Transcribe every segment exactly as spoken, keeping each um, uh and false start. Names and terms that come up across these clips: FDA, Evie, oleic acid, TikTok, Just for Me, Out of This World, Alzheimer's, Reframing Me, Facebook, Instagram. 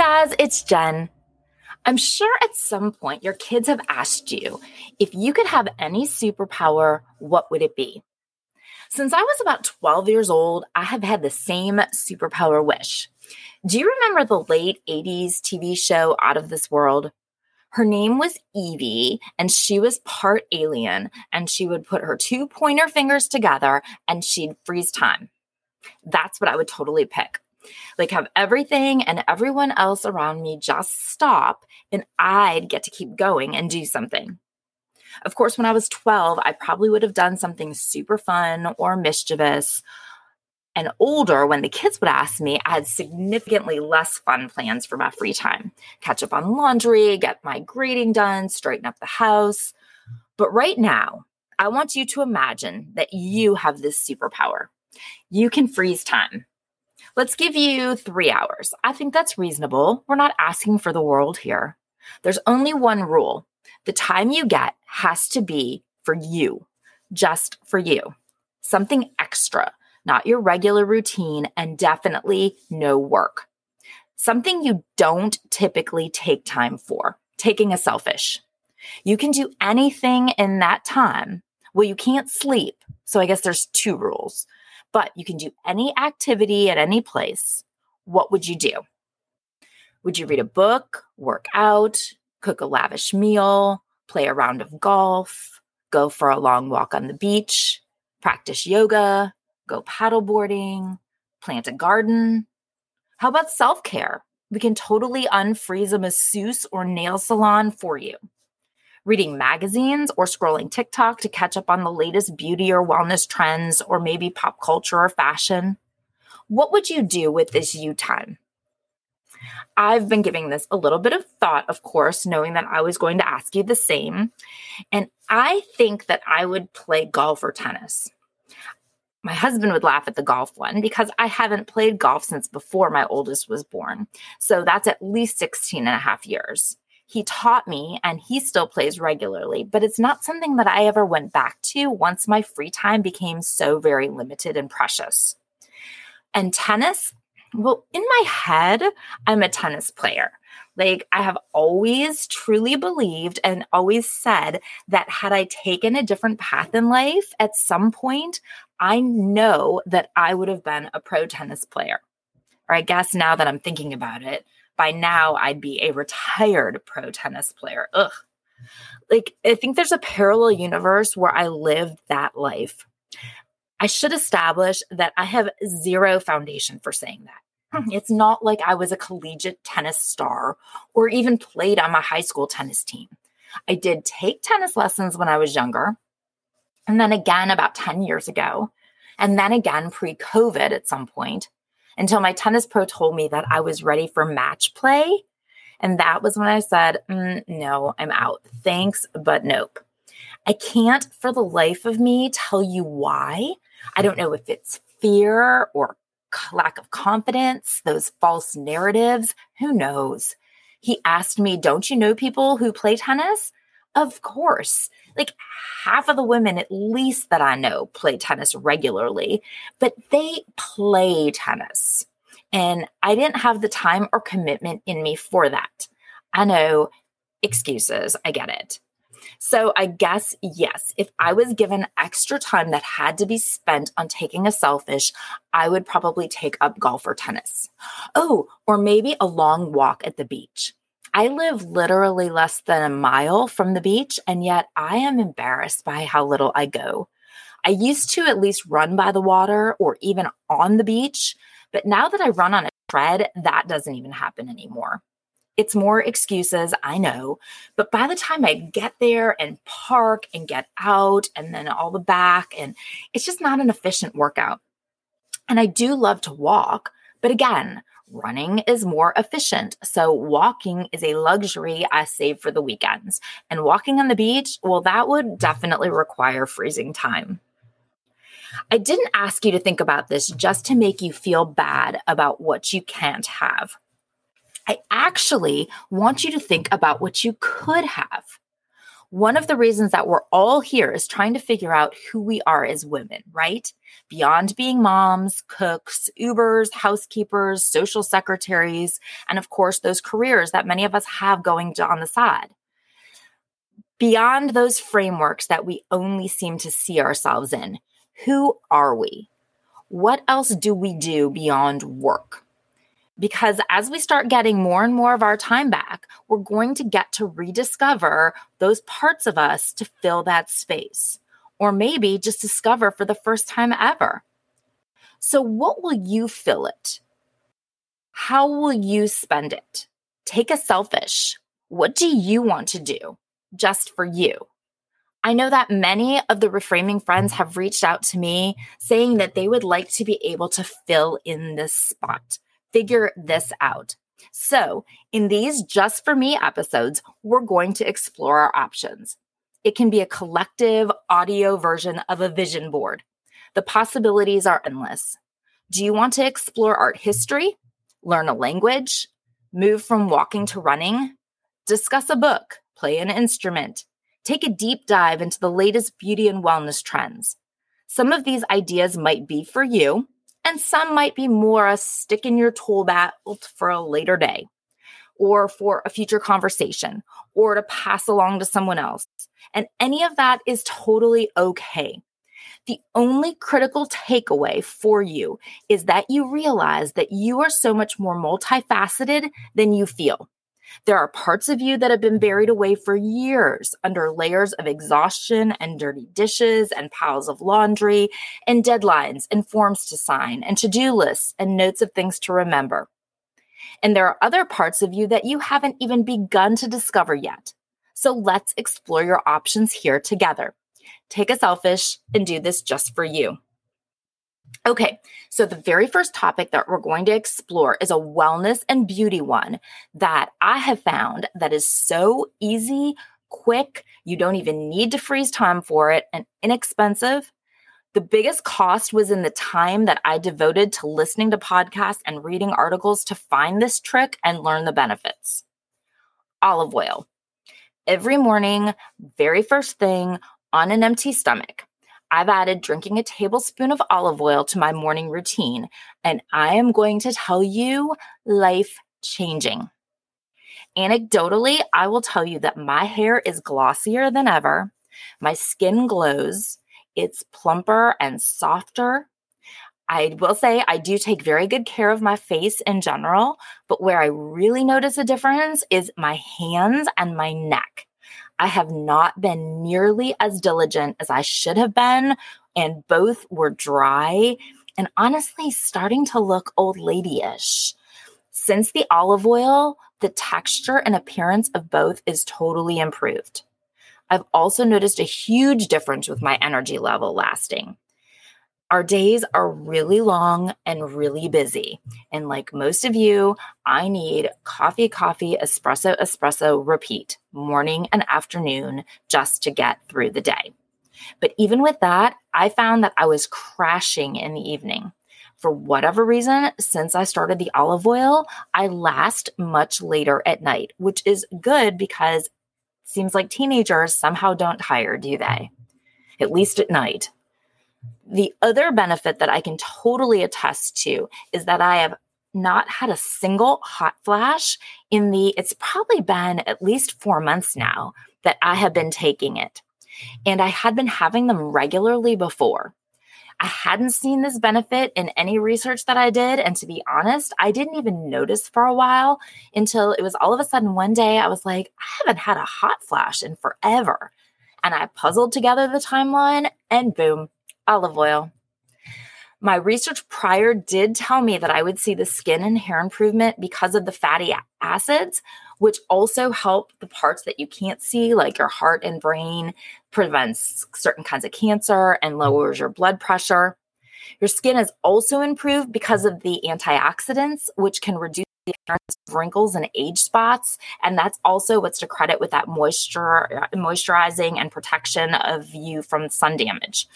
guys, it's Jen. I'm sure at some point your kids have asked you, if you could have any superpower, what would it be? Since I was about twelve years old, I have had the same superpower wish. Do you remember the late eighties T V show Out of This World? Her name was Evie, and she was part alien, and she would put her two pointer fingers together, and she'd freeze time. That's what I would totally pick. Like, have everything and everyone else around me just stop, and I'd get to keep going and do something. Of course, when I was twelve, I probably would have done something super fun or mischievous. And older, when the kids would ask me, I had significantly less fun plans for my free time. Catch up on laundry, get my grading done, straighten up the house. But right now, I want you to imagine that you have this superpower. You can freeze time. Let's give you three hours. I think that's reasonable. We're not asking for the world here. There's only one rule. The time you get has to be for you, just for you. Something extra, not your regular routine, and definitely no work. Something you don't typically take time for, taking a selfish. You can do anything in that time. Well, you can't sleep, so I guess there's two rules. But you can do any activity at any place. What would you do? Would you read a book, work out, cook a lavish meal, play a round of golf, go for a long walk on the beach, practice yoga, go paddleboarding, plant a garden? How about self-care? We can totally unfreeze a masseuse or nail salon for you. Reading magazines or scrolling TikTok to catch up on the latest beauty or wellness trends, or maybe pop culture or fashion. What would you do with this you time? I've been giving this a little bit of thought, of course, knowing that I was going to ask you the same. And I think that I would play golf or tennis. My husband would laugh at the golf one because I haven't played golf since before my oldest was born. So that's at least sixteen and a half years. He taught me, and he still plays regularly, but it's not something that I ever went back to once my free time became so very limited and precious. And tennis, well, in my head, I'm a tennis player. Like, I have always truly believed and always said that had I taken a different path in life at some point, I know that I would have been a pro tennis player. Or I guess now that I'm thinking about it, by now, I'd be a retired pro tennis player. Ugh. Like, I think there's a parallel universe where I lived that life. I should establish that I have zero foundation for saying that. It's not like I was a collegiate tennis star or even played on my high school tennis team. I did take tennis lessons when I was younger, and then again about ten years ago, and then again pre-COVID at some point, until my tennis pro told me that I was ready for match play. And that was when I said, mm, no, I'm out. Thanks, but nope. I can't for the life of me tell you why. I don't know if it's fear or lack of confidence, those false narratives. Who knows? He asked me, don't you know people who play tennis? Of course. Like, half of the women, at least that I know, play tennis regularly, but they play tennis. And I didn't have the time or commitment in me for that. I know, excuses. I get it. So I guess, yes, if I was given extra time that had to be spent on taking a selfish, I would probably take up golf or tennis. Oh, or maybe a long walk at the beach. I live literally less than a mile from the beach, and yet I am embarrassed by how little I go. I used to at least run by the water or even on the beach, but now that I run on a tread, that doesn't even happen anymore. It's more excuses, I know, but by the time I get there and park and get out and then all the back, and it's just not an efficient workout. And I do love to walk, but again, running is more efficient. So walking is a luxury I save for the weekends. And walking on the beach, well, that would definitely require freezing time. I didn't ask you to think about this just to make you feel bad about what you can't have. I actually want you to think about what you could have. One of the reasons that we're all here is trying to figure out who we are as women, right? Beyond being moms, cooks, Ubers, housekeepers, social secretaries, and of course, those careers that many of us have going on the side. Beyond those frameworks that we only seem to see ourselves in, who are we? What else do we do beyond work? Because as we start getting more and more of our time back, we're going to get to rediscover those parts of us to fill that space, or maybe just discover for the first time ever. So what will you fill it? How will you spend it? Take a selfish. What do you want to do just for you? I know that many of the Reframing friends have reached out to me saying that they would like to be able to fill in this spot. Figure this out. So in these Just For Me episodes, we're going to explore our options. It can be a collective audio version of a vision board. The possibilities are endless. Do you want to explore art history, learn a language, move from walking to running, discuss a book, play an instrument, take a deep dive into the latest beauty and wellness trends? Some of these ideas might be for you, and some might be more a stick in your tool belt for a later day or for a future conversation or to pass along to someone else. And any of that is totally okay. The only critical takeaway for you is that you realize that you are so much more multifaceted than you feel. There are parts of you that have been buried away for years under layers of exhaustion and dirty dishes and piles of laundry and deadlines and forms to sign and to-do lists and notes of things to remember. And there are other parts of you that you haven't even begun to discover yet. So let's explore your options here together. Take a selfish and do this just for you. Okay, so the very first topic that we're going to explore is a wellness and beauty one that I have found that is so easy, quick, you don't even need to freeze time for it, and inexpensive. The biggest cost was in the time that I devoted to listening to podcasts and reading articles to find this trick and learn the benefits. Olive oil. Every morning, very first thing, on an empty stomach, I've added drinking a tablespoon of olive oil to my morning routine, and I am going to tell you, life-changing. Anecdotally, I will tell you that my hair is glossier than ever, my skin glows, it's plumper and softer. I will say I do take very good care of my face in general, but where I really notice a difference is my hands and my neck. I have not been nearly as diligent as I should have been, and both were dry and honestly starting to look old lady-ish. Since the olive oil, the texture and appearance of both is totally improved. I've also noticed a huge difference with my energy level lasting. Our days are really long and really busy. And like most of you, I need coffee, coffee, espresso, espresso, repeat, morning and afternoon just to get through the day. But even with that, I found that I was crashing in the evening. For whatever reason, since I started the olive oil, I last much later at night, which is good because it seems like teenagers somehow don't tire, do they? At least at night. The other benefit that I can totally attest to is that I have not had a single hot flash in the, it's probably been at least four months now that I have been taking it. And I had been having them regularly before. I hadn't seen this benefit in any research that I did. And to be honest, I didn't even notice for a while until it was all of a sudden one day I was like, I haven't had a hot flash in forever. And I puzzled together the timeline and boom. Olive oil. My research prior did tell me that I would see the skin and hair improvement because of the fatty acids, which also help the parts that you can't see, like your heart and brain, prevents certain kinds of cancer and lowers your blood pressure. Your skin is also improved because of the antioxidants, which can reduce the appearance of wrinkles and age spots. And that's also what's to credit with that moisture, moisturizing and protection of you from sun damage.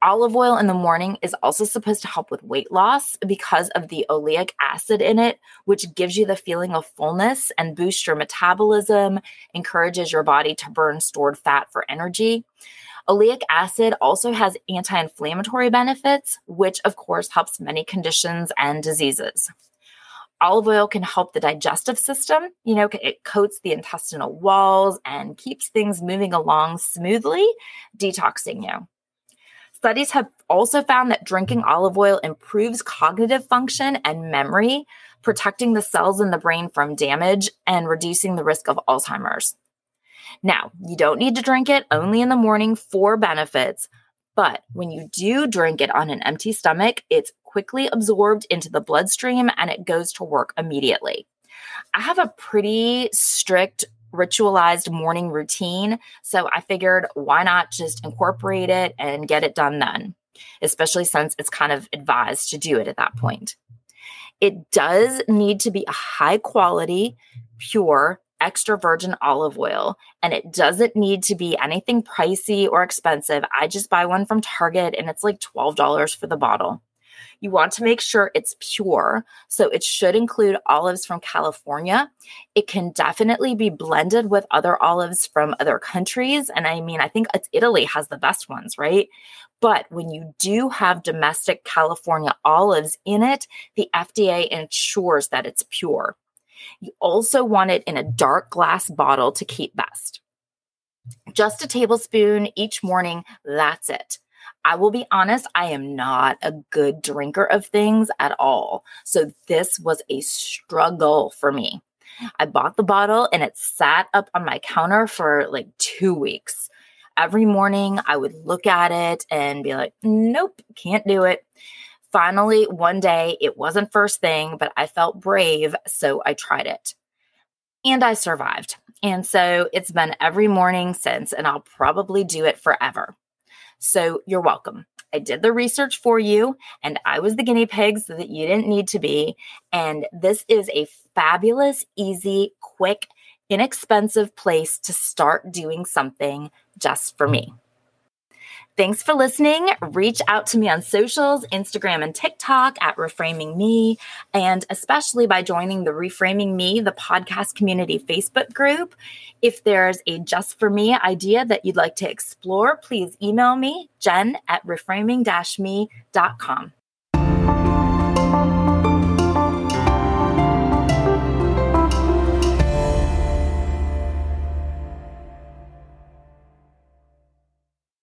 Olive oil in the morning is also supposed to help with weight loss because of the oleic acid in it, which gives you the feeling of fullness and boosts your metabolism, encourages your body to burn stored fat for energy. Oleic acid also has anti-inflammatory benefits, which of course helps many conditions and diseases. Olive oil can help the digestive system. You know, it coats the intestinal walls and keeps things moving along smoothly, detoxing you. Studies have also found that drinking olive oil improves cognitive function and memory, protecting the cells in the brain from damage and reducing the risk of Alzheimer's. Now, you don't need to drink it only in the morning for benefits, but when you do drink it on an empty stomach, it's quickly absorbed into the bloodstream and it goes to work immediately. I have a pretty strict ritualized morning routine, so I figured why not just incorporate it and get it done then, especially since it's kind of advised to do it at that point. It does need to be a high quality, pure, extra virgin olive oil, and it doesn't need to be anything pricey or expensive. I just buy one from Target and it's like twelve dollars for the bottle. You want to make sure it's pure, so it should include olives from California. It can definitely be blended with other olives from other countries. And I mean, I think it's Italy has the best ones, right? But when you do have domestic California olives in it, the F D A ensures that it's pure. You also want it in a dark glass bottle to keep best. Just a tablespoon each morning, that's it. I will be honest, I am not a good drinker of things at all. So this was a struggle for me. I bought the bottle and it sat up on my counter for like two weeks. Every morning I would look at it and be like, nope, can't do it. Finally, one day, it wasn't first thing, but I felt brave, so I tried it. And I survived. And so it's been every morning since, and I'll probably do it forever. So you're welcome. I did the research for you, and I was the guinea pig so that you didn't need to be. And this is a fabulous, easy, quick, inexpensive place to start doing something just for me. Thanks for listening. Reach out to me on socials, Instagram and TikTok at Reframing Me, and especially by joining the Reframing Me, the podcast community Facebook group. If there's a Just For Me idea that you'd like to explore, please email me, Jen at reframing dash me dot com.